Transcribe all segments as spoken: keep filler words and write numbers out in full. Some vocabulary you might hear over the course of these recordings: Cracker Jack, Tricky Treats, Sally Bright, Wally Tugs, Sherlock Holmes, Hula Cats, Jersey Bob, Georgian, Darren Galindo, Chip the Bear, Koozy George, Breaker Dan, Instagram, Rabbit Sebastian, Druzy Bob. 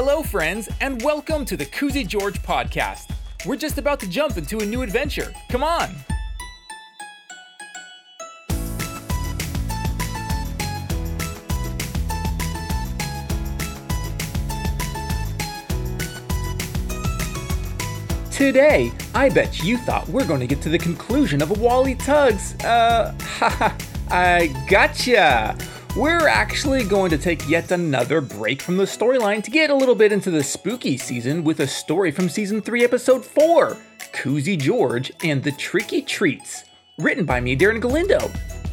Hello friends, and welcome to the Koozy George podcast. We're just about to jump into a new adventure. Come on! Today, I bet you thought we're going to get to the conclusion of a Wally Tugs. Uh, haha, I gotcha. We're actually going to take yet another break from the storyline to get a little bit into the spooky season with a story from season three, episode four, Koozy George and the Tricky Treats, written by me, Darren Galindo.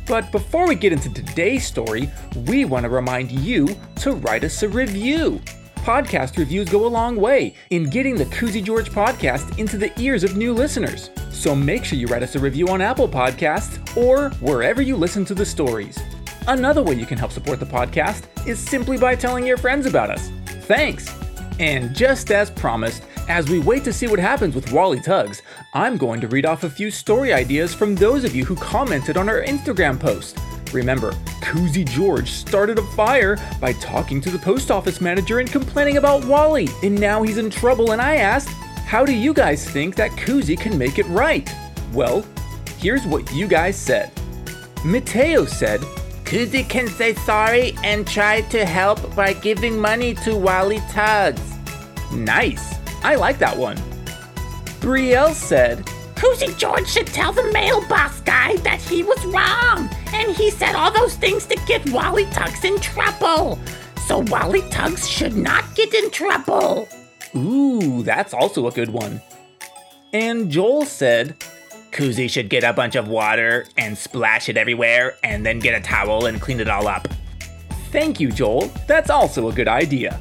But before we get into today's story, we want to remind you to write us a review. Podcast reviews go a long way in getting the Koozy George podcast into the ears of new listeners. So make sure you write us a review on Apple Podcasts or wherever you listen to the stories. Another way you can help support the podcast is simply by telling your friends about us. Thanks! And just as promised, as we wait to see what happens with Wally Tugs, I'm going to read off a few story ideas from those of you who commented on our Instagram post. Remember, Koozy George started a fire by talking to the post office manager and complaining about Wally, and now he's in trouble, and I asked, how do you guys think that Koozy can make it right? Well, here's what you guys said. Mateo said, Koozy can say sorry and try to help by giving money to Wally Tugs. Nice, I like that one. Brielle said, Koozy George should tell the mailbox guy that he was wrong, and he said all those things to get Wally Tugs in trouble. So Wally Tugs should not get in trouble. Ooh, that's also a good one. And Joel said, Koozy should get a bunch of water and splash it everywhere and then get a towel and clean it all up. Thank you, Joel. That's also a good idea.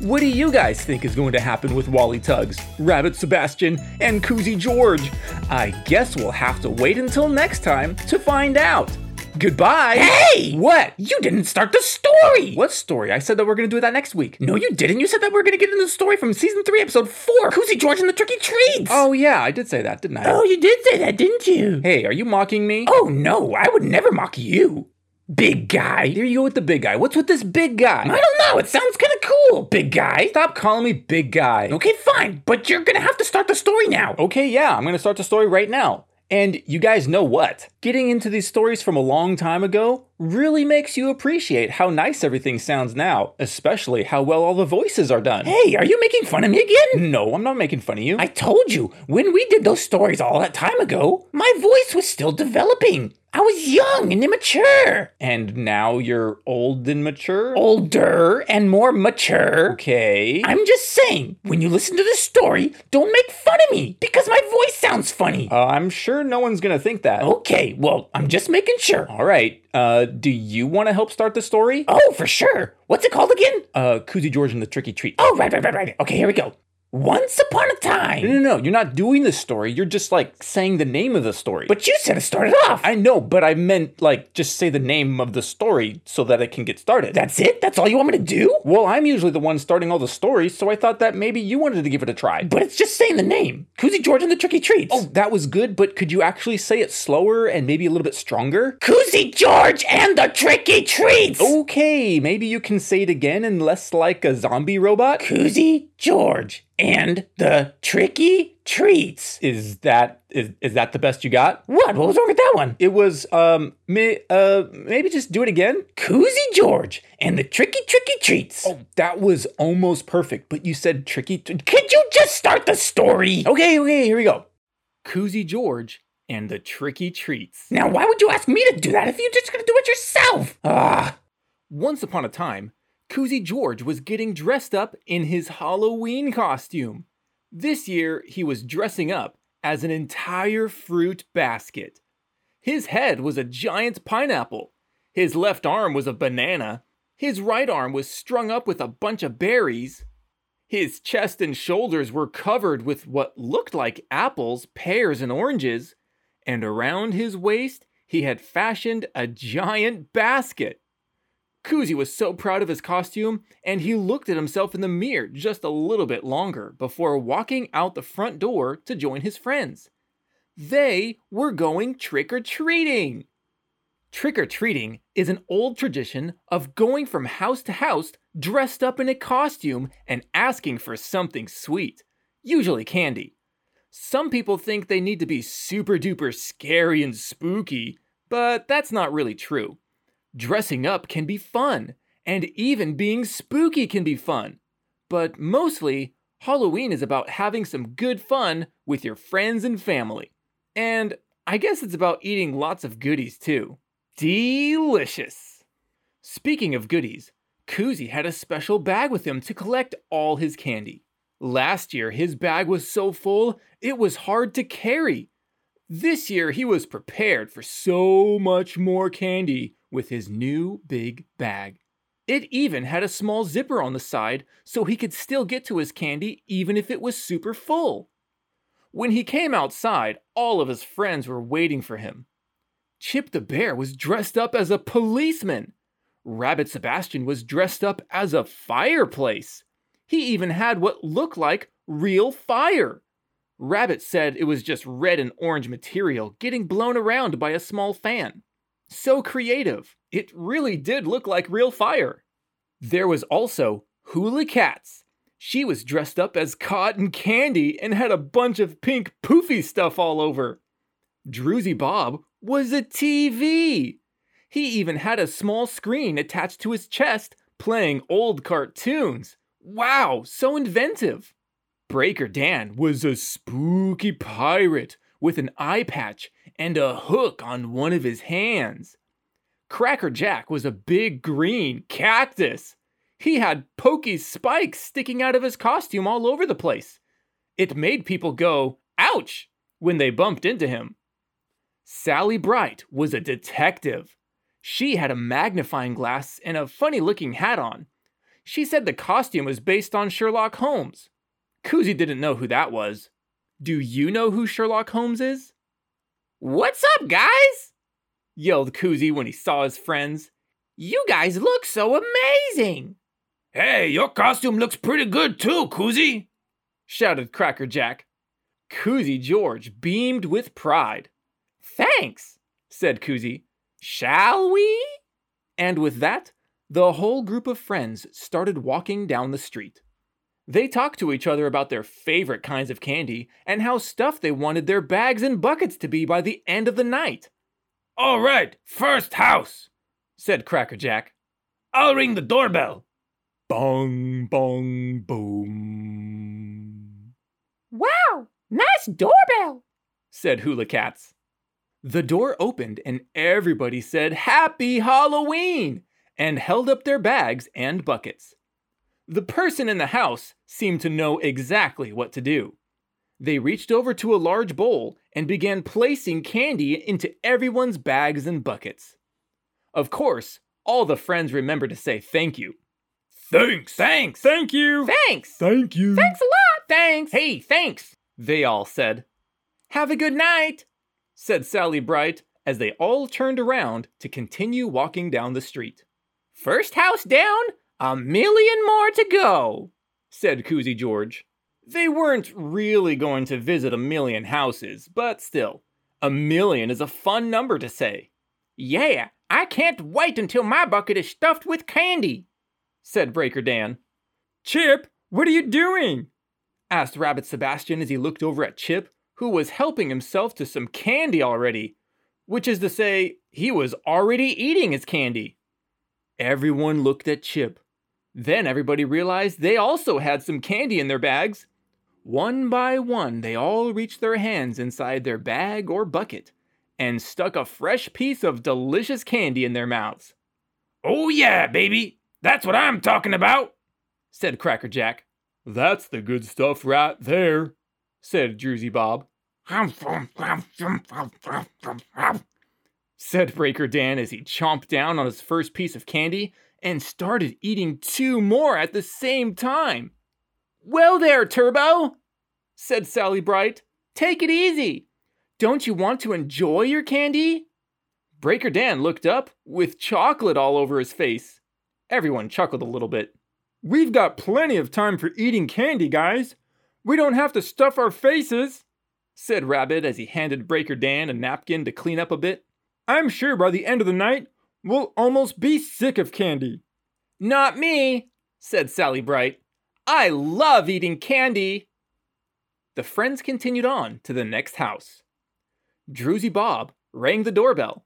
What do you guys think is going to happen with Wally Tugs, Rabbit Sebastian, and Koozy George? I guess we'll have to wait until next time to find out. Goodbye. Hey! What? You didn't start the story! What story? I said that we're going to do that next week. No, you didn't. You said that we're going to get into the story from season three, episode four, Koozy George and the Tricky Treats. Oh, yeah, I did say that, didn't I? Oh, you did say that, didn't you? Hey, are you mocking me? Oh, no, I would never mock you. Big guy. There you go with the big guy. What's with this big guy? I don't know. It sounds kind of cool, big guy. Stop calling me big guy. Okay, fine. But you're going to have to start the story now. Okay, yeah. I'm going to start the story right now. And you guys know what? Getting into these stories from a long time ago really makes you appreciate how nice everything sounds now, especially how well all the voices are done. Hey, are you making fun of me again? No, I'm not making fun of you. I told you, when we did those stories all that time ago, my voice was still developing. I was young and immature. And now you're old and mature? Older and more mature. Okay. I'm just saying, when you listen to this story, don't make fun of me because my voice sounds funny. Uh, I'm sure no one's gonna think that. Okay, well, I'm just making sure. All right, uh, do you want to help start the story? Oh, for sure. What's it called again? Uh, Koozy George and the Tricky Treat. Oh, right, right, right, right. Okay, here we go. Once upon a time. No, no, no, you're not doing the story. You're just, like, saying the name of the story. But you said it started off. I know, but I meant, like, just say the name of the story so that it can get started. That's it? That's all you want me to do? Well, I'm usually the one starting all the stories, so I thought that maybe you wanted to give it a try. But it's just saying the name. Koozy George and the Tricky Treats. Oh, that was good, but could you actually say it slower and maybe a little bit stronger? Koozy George and the Tricky Treats. Okay, maybe you can say it again and less like a zombie robot. Koozy George and the Tricky Treats. Is that is, is that the best you got? What? What was wrong with that one? It was, um, may, uh, maybe just do it again. Koozy George and the Tricky Tricky Treats. Oh, that was almost perfect, but you said tricky. T- Could you just start the story? Okay, okay, here we go. Koozy George and the Tricky Treats. Now, why would you ask me to do that if you're just gonna do it yourself? Ah. Once upon a time, Koozy George was getting dressed up in his Halloween costume. This year, he was dressing up as an entire fruit basket. His head was a giant pineapple. His left arm was a banana. His right arm was strung up with a bunch of berries. His chest and shoulders were covered with what looked like apples, pears, and oranges. And around his waist, he had fashioned a giant basket. Koozy was so proud of his costume, and he looked at himself in the mirror just a little bit longer before walking out the front door to join his friends. They were going trick-or-treating. Trick-or-treating is an old tradition of going from house to house dressed up in a costume and asking for something sweet, usually candy. Some people think they need to be super-duper scary and spooky, but that's not really true. Dressing up can be fun, and even being spooky can be fun. But mostly, Halloween is about having some good fun with your friends and family. And I guess it's about eating lots of goodies too. Delicious! Speaking of goodies, Koozy had a special bag with him to collect all his candy. Last year, his bag was so full, it was hard to carry. This year, he was prepared for so much more candy with his new big bag. It even had a small zipper on the side so he could still get to his candy even if it was super full. When he came outside, all of his friends were waiting for him. Chip the Bear was dressed up as a policeman. Rabbit Sebastian was dressed up as a fireplace. He even had what looked like real fire. Rabbit said it was just red and orange material getting blown around by a small fan. So creative. It really did look like real fire. There was also Hula Cats. She was dressed up as cotton candy and had a bunch of pink poofy stuff all over. Druzy Bob was a T V. He even had a small screen attached to his chest playing old cartoons. Wow, so inventive. Breaker Dan was a spooky pirate with an eye patch and a hook on one of his hands. Cracker Jack was a big green cactus. He had pokey spikes sticking out of his costume all over the place. It made people go, ouch, when they bumped into him. Sally Bright was a detective. She had a magnifying glass and a funny-looking hat on. She said the costume was based on Sherlock Holmes. Koozy didn't know who that was. Do you know who Sherlock Holmes is? "What's up, guys?" yelled Koozy when he saw his friends. "You guys look so amazing!" "Hey, your costume looks pretty good too, Koozy!" shouted Cracker Jack. Koozy George beamed with pride. "Thanks," said Koozy. "Shall we?" And with that, the whole group of friends started walking down the street. They talked to each other about their favorite kinds of candy and how stuffed they wanted their bags and buckets to be by the end of the night. "All right, first house," said Cracker Jack. "I'll ring the doorbell." Bong, bong, boom. "Wow, nice doorbell," said Hula Cats. The door opened and everybody said, "Happy Halloween," and held up their bags and buckets. The person in the house seemed to know exactly what to do. They reached over to a large bowl and began placing candy into everyone's bags and buckets. Of course, all the friends remembered to say thank you. "Thanks! Thanks! Thank you! Thanks! Thank you! Thanks a lot! Thanks! Hey, thanks!" they all said. "Have a good night," said Sally Bright, as they all turned around to continue walking down the street. "First house down, a million more to go," said Koozy George. They weren't really going to visit a million houses, but still, a million is a fun number to say. "Yeah, I can't wait until my bucket is stuffed with candy," said Breaker Dan. "Chip, what are you doing?" asked Rabbit Sebastian as he looked over at Chip, who was helping himself to some candy already, which is to say, he was already eating his candy. Everyone looked at Chip. Then everybody realized they also had some candy in their bags. One by one, they all reached their hands inside their bag or bucket and stuck a fresh piece of delicious candy in their mouths. "Oh yeah, baby, that's what I'm talking about," said Cracker Jack. "That's the good stuff right there," said Druzy Bob. said Breaker Dan as he chomped down on his first piece of candy and started eating two more at the same time. "Well there, Turbo," said Sally Bright. "Take it easy. Don't you want to enjoy your candy?" Breaker Dan looked up with chocolate all over his face. Everyone chuckled a little bit. "We've got plenty of time for eating candy, guys. We don't have to stuff our faces," said Rabbit as he handed Breaker Dan a napkin to clean up a bit. I'm sure by the end of the night, we'll almost be sick of candy. Not me, said Sally Bright. I love eating candy. The friends continued on to the next house. Druzy Bob rang the doorbell.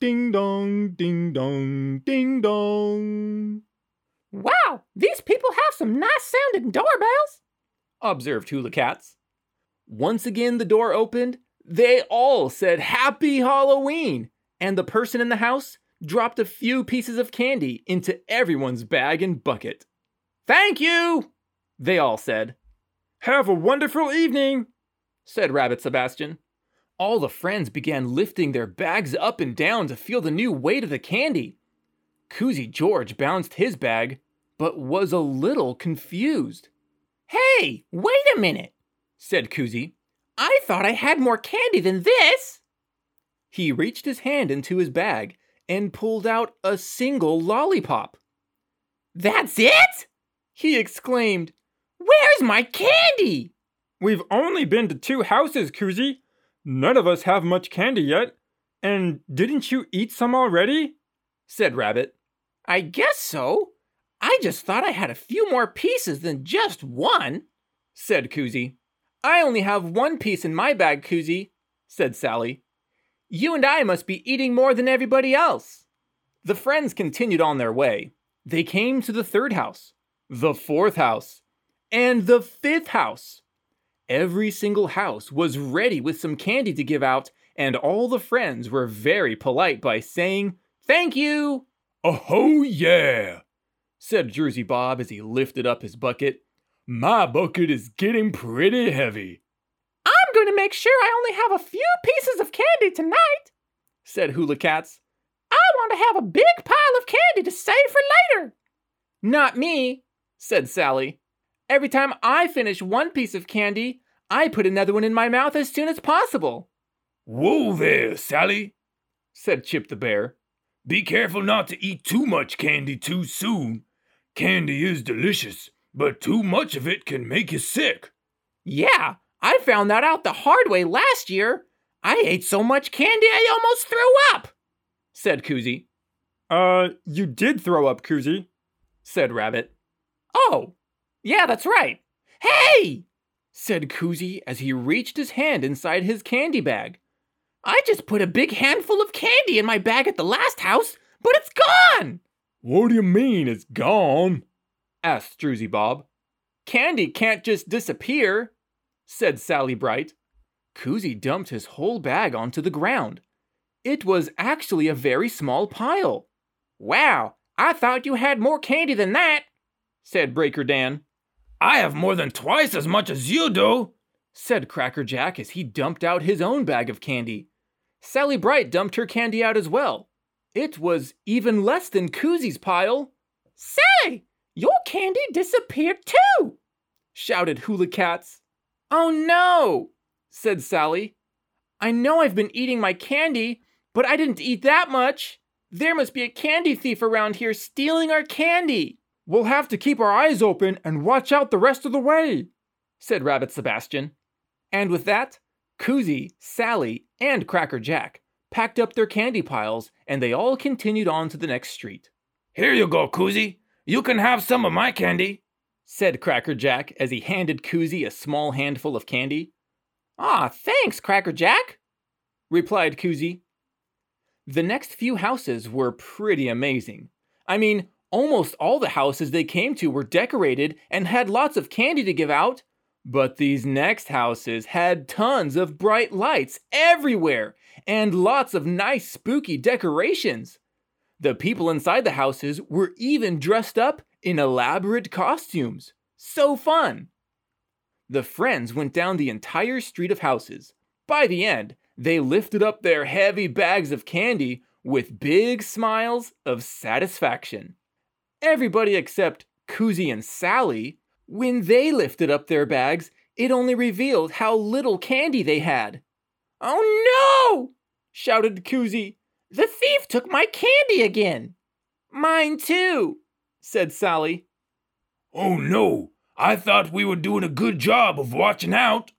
Ding dong, ding dong, ding dong. Wow, these people have some nice sounding doorbells, observed Hula Cats. Once again the door opened. They all said Happy Halloween, and the person in the house dropped a few pieces of candy into everyone's bag and bucket. Thank you, they all said. Have a wonderful evening, said Rabbit Sebastian. All the friends began lifting their bags up and down to feel the new weight of the candy. Koozy George bounced his bag, but was a little confused. Hey, wait a minute, said Koozy. I thought I had more candy than this. He reached his hand into his bag and pulled out a single lollipop. That's it? He exclaimed. Where's my candy? We've only been to two houses, Koozy. None of us have much candy yet. And didn't you eat some already? Said Rabbit. I guess so. I just thought I had a few more pieces than just one, said Koozy. I only have one piece in my bag, Koozy, said Sally. You and I must be eating more than everybody else. The friends continued on their way. They came to the third house, the fourth house, and the fifth house. Every single house was ready with some candy to give out, and all the friends were very polite by saying, Thank you! Oh yeah, said Jersey Bob as he lifted up his bucket. My bucket is getting pretty heavy. I'm going to make sure I only have a few pieces of candy tonight, said Hula Cats. I want to have a big pile of candy to save for later. Not me, said Sally. Every time I finish one piece of candy, I put another one in my mouth as soon as possible. Whoa there, Sally, said Chip the Bear. Be careful not to eat too much candy too soon. Candy is delicious. But too much of it can make you sick. Yeah, I found that out the hard way last year. I ate so much candy I almost threw up, said Koozy. Uh, you did throw up, Koozy, said Rabbit. Oh, yeah, that's right. Hey, said Koozy as he reached his hand inside his candy bag. I just put a big handful of candy in my bag at the last house, but it's gone. What do you mean it's gone? Asked Druzy Bob. Candy can't just disappear, said Sally Bright. Koozy dumped his whole bag onto the ground. It was actually a very small pile. Wow, I thought you had more candy than that, said Breaker Dan. I have more than twice as much as you do, said Cracker Jack as he dumped out his own bag of candy. Sally Bright dumped her candy out as well. It was even less than Koozy's pile. Say! Your candy disappeared too, shouted Hula Cats. Oh no, said Sally. I know I've been eating my candy, but I didn't eat that much. There must be a candy thief around here stealing our candy. We'll have to keep our eyes open and watch out the rest of the way, said Rabbit Sebastian. And with that, Koozy, Sally, and Cracker Jack packed up their candy piles and they all continued on to the next street. Here you go, Koozy. You can have some of my candy, said Cracker Jack as he handed Koozy a small handful of candy. Ah, thanks, Cracker Jack, replied Koozy. The next few houses were pretty amazing. I mean, almost all the houses they came to were decorated and had lots of candy to give out. But these next houses had tons of bright lights everywhere and lots of nice spooky decorations. The people inside the houses were even dressed up in elaborate costumes. So fun! The friends went down the entire street of houses. By the end, they lifted up their heavy bags of candy with big smiles of satisfaction. Everybody except Koozy and Sally, when they lifted up their bags, it only revealed how little candy they had. Oh no! Shouted Koozy. The thief took my candy again. Mine too, said Sally. Oh no, I thought we were doing a good job of watching out,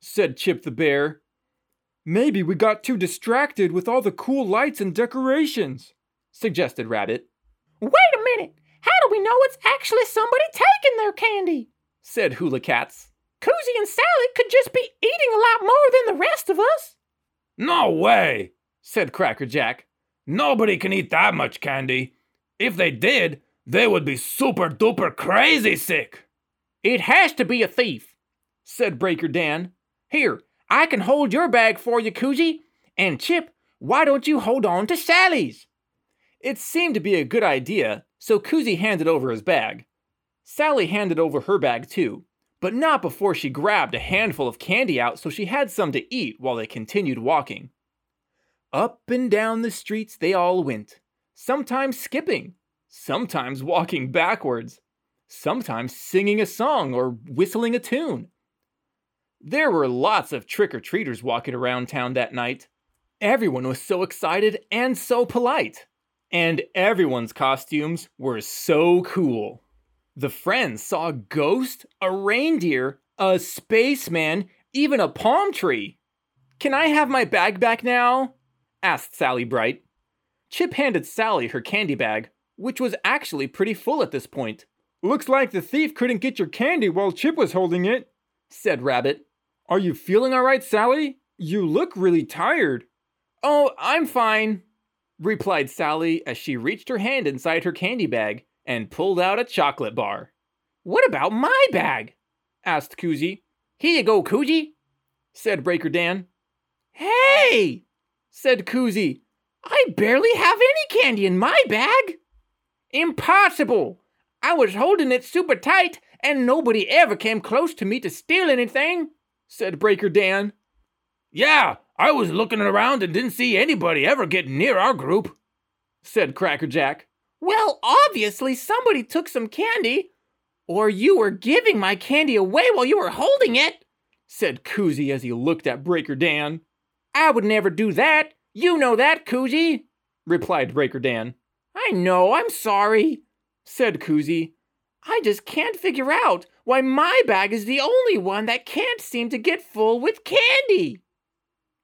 said Chip the Bear. Maybe we got too distracted with all the cool lights and decorations, suggested Rabbit. Wait a minute! How do we know it's actually somebody taking their candy? Said Hula Cats. Koozy and Sally could just be eating a lot more than the rest of us. No way, said Cracker Jack. Nobody can eat that much candy. If they did, they would be super duper crazy sick. It has to be a thief, said Breaker Dan. Here, I can hold your bag for you, Koozy. And Chip, why don't you hold on to Sally's? It seemed to be a good idea, so Koozy handed over his bag. Sally handed over her bag too, but not before she grabbed a handful of candy out so she had some to eat while they continued walking. Up and down the streets they all went, sometimes skipping, sometimes walking backwards, sometimes singing a song or whistling a tune. There were lots of trick-or-treaters walking around town that night. Everyone was so excited and so polite. And everyone's costumes were so cool. The friends saw a ghost, a reindeer, a spaceman, even a palm tree. Can I have my bag back now? Asked Sally Bright. Chip handed Sally her candy bag, which was actually pretty full at this point. Looks like the thief couldn't get your candy while Chip was holding it, said Rabbit. Are you feeling all right, Sally? You look really tired. Oh, I'm fine, replied Sally as she reached her hand inside her candy bag and pulled out a chocolate bar. What about my bag? Asked Koozy. Here you go, Koozy, said Breaker Dan. Hey, said Koozy. I barely have any candy in my bag. Impossible. I was holding it super tight and nobody ever came close to me to steal anything, said Breaker Dan. Yeah, I was looking around and didn't see anybody ever get near our group, said Cracker Jack. Well, obviously somebody took some candy, or you were giving my candy away while you were holding it, said Koozy as he looked at Breaker Dan. I would never do that. You know that, Koozy, replied Breaker Dan. I know, I'm sorry, said Koozy. I just can't figure out why my bag is the only one that can't seem to get full with candy.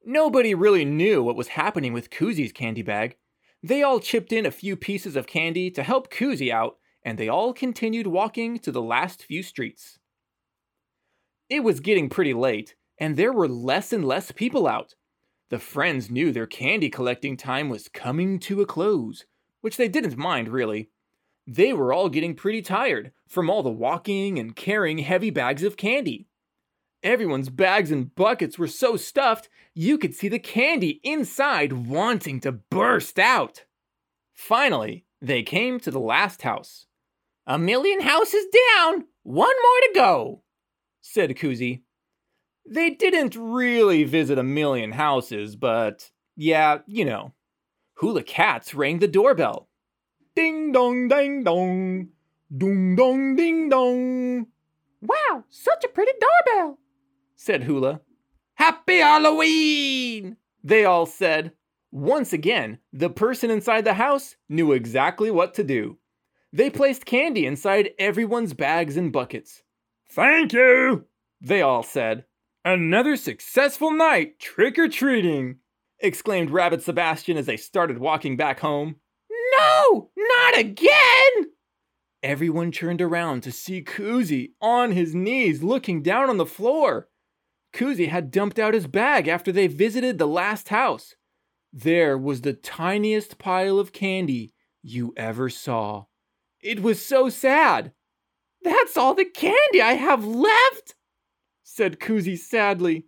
Nobody really knew what was happening with Koozy's candy bag. They all chipped in a few pieces of candy to help Koozy out, and they all continued walking to the last few streets. It was getting pretty late, and there were less and less people out. The friends knew their candy collecting time was coming to a close, which they didn't mind, really. They were all getting pretty tired from all the walking and carrying heavy bags of candy. Everyone's bags and buckets were so stuffed, you could see the candy inside wanting to burst out. Finally, they came to the last house. A million houses down, one more to go, said Koozy. They didn't really visit a million houses, but yeah, you know. Hula Cats rang the doorbell. Ding dong, ding dong, dong dong, ding dong. Wow, such a pretty doorbell, said Hula. Happy Halloween, they all said. Once again, the person inside the house knew exactly what to do. They placed candy inside everyone's bags and buckets. Thank you, they all said. Another successful night trick-or-treating, exclaimed Rabbit Sebastian as they started walking back home. No, not again! Everyone turned around to see Koozy on his knees looking down on the floor. Koozy had dumped out his bag after they visited the last house. There was the tiniest pile of candy you ever saw. It was so sad. That's all the candy I have left, said Koozy sadly.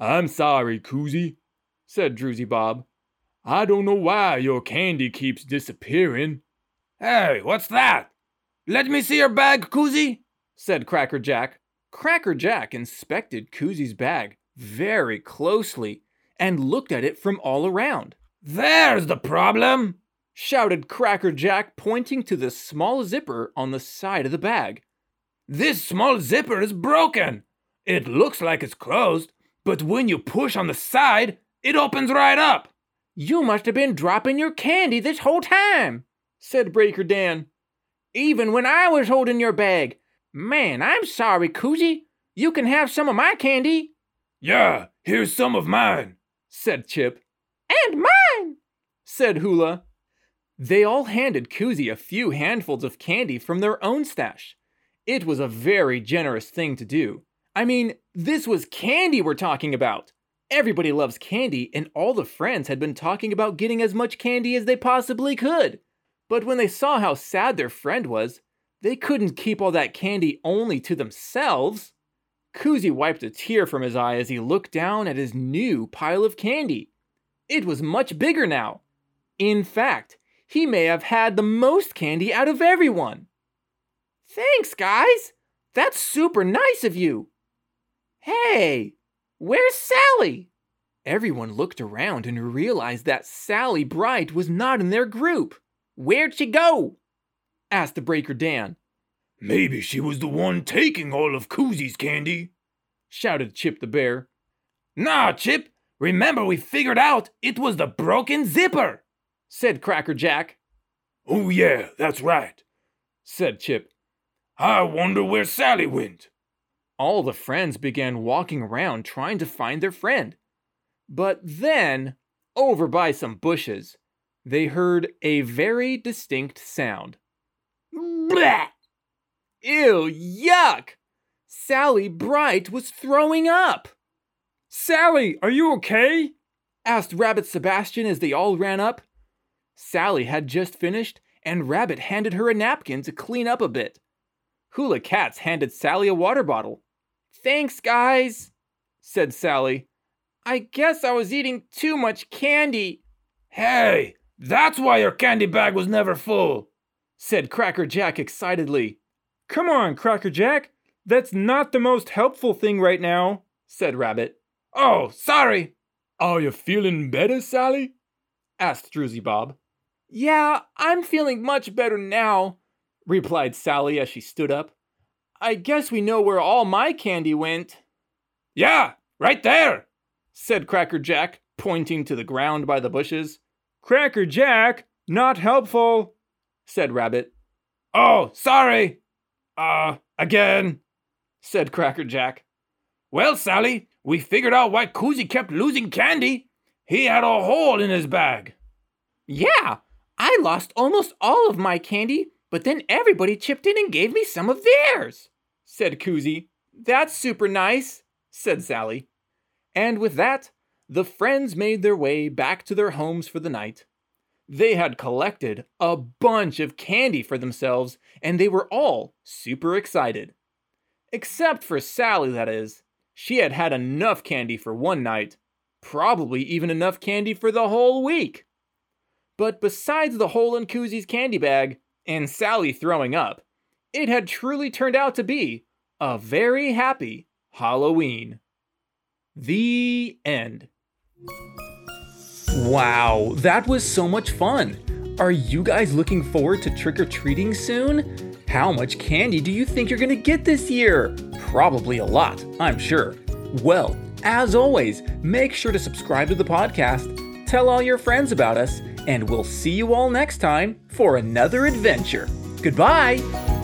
I'm sorry, Koozy, said Druzy Bob. I don't know why your candy keeps disappearing. Hey, what's that? Let me see your bag, Koozy, said Cracker Jack. Cracker Jack inspected Koozy's bag very closely and looked at it from all around. There's the problem, shouted Cracker Jack, pointing to the small zipper on the side of the bag. This small zipper is broken. It looks like it's closed, but when you push on the side, it opens right up. You must have been dropping your candy this whole time, said Breaker Dan. Even when I was holding your bag. Man, I'm sorry, Koozy. You can have some of my candy. Yeah, here's some of mine, said Chip. And mine, said Hula. They all handed Koozy a few handfuls of candy from their own stash. It was a very generous thing to do. I mean, this was candy we're talking about. Everybody loves candy, and all the friends had been talking about getting as much candy as they possibly could. But when they saw how sad their friend was, they couldn't keep all that candy only to themselves. Koozy wiped a tear from his eye as he looked down at his new pile of candy. It was much bigger now. In fact, he may have had the most candy out of everyone. Thanks, guys. That's super nice of you. Hey, where's Sally? Everyone looked around and realized that Sally Bright was not in their group. Where'd she go? Asked the Breaker Dan. Maybe she was the one taking all of Koozy's candy, shouted Chip the Bear. Nah, Chip, remember we figured out it was the broken zipper, said Cracker Jack. Oh yeah, that's right, said Chip. I wonder where Sally went. All the friends began walking around trying to find their friend. But then, over by some bushes, they heard a very distinct sound. Blech! Ew, yuck! Sally Bright was throwing up! Sally, are you okay? Asked Rabbit Sebastian as they all ran up. Sally had just finished, and Rabbit handed her a napkin to clean up a bit. Hula Cats handed Sally a water bottle. Thanks, guys, said Sally. I guess I was eating too much candy. Hey, that's why your candy bag was never full, said Cracker Jack excitedly. Come on, Cracker Jack. That's not the most helpful thing right now, said Rabbit. Oh, sorry. Are you feeling better, Sally? Asked Druzy Bob. Yeah, I'm feeling much better now, replied Sally as she stood up. I guess we know where all my candy went. Yeah, right there, said Cracker Jack, pointing to the ground by the bushes. Cracker Jack, not helpful, said Rabbit. Oh, sorry. Uh, again, said Cracker Jack. Well, Sally, we figured out why Koozy kept losing candy. He had a hole in his bag. Yeah, I lost almost all of my candy, but then everybody chipped in and gave me some of theirs, said Koozy. That's super nice, said Sally. And with that, the friends made their way back to their homes for the night. They had collected a bunch of candy for themselves, and they were all super excited. Except for Sally, that is. She had had enough candy for one night, probably even enough candy for the whole week. But besides the hole in Koozy's candy bag and Sally throwing up, it had truly turned out to be a very happy Halloween. The end. Wow, that was so much fun. Are you guys looking forward to trick-or-treating soon? How much candy do you think you're gonna get this year? Probably a lot, I'm sure. Well, as always, make sure to subscribe to the podcast, tell all your friends about us, and we'll see you all next time for another adventure. Goodbye!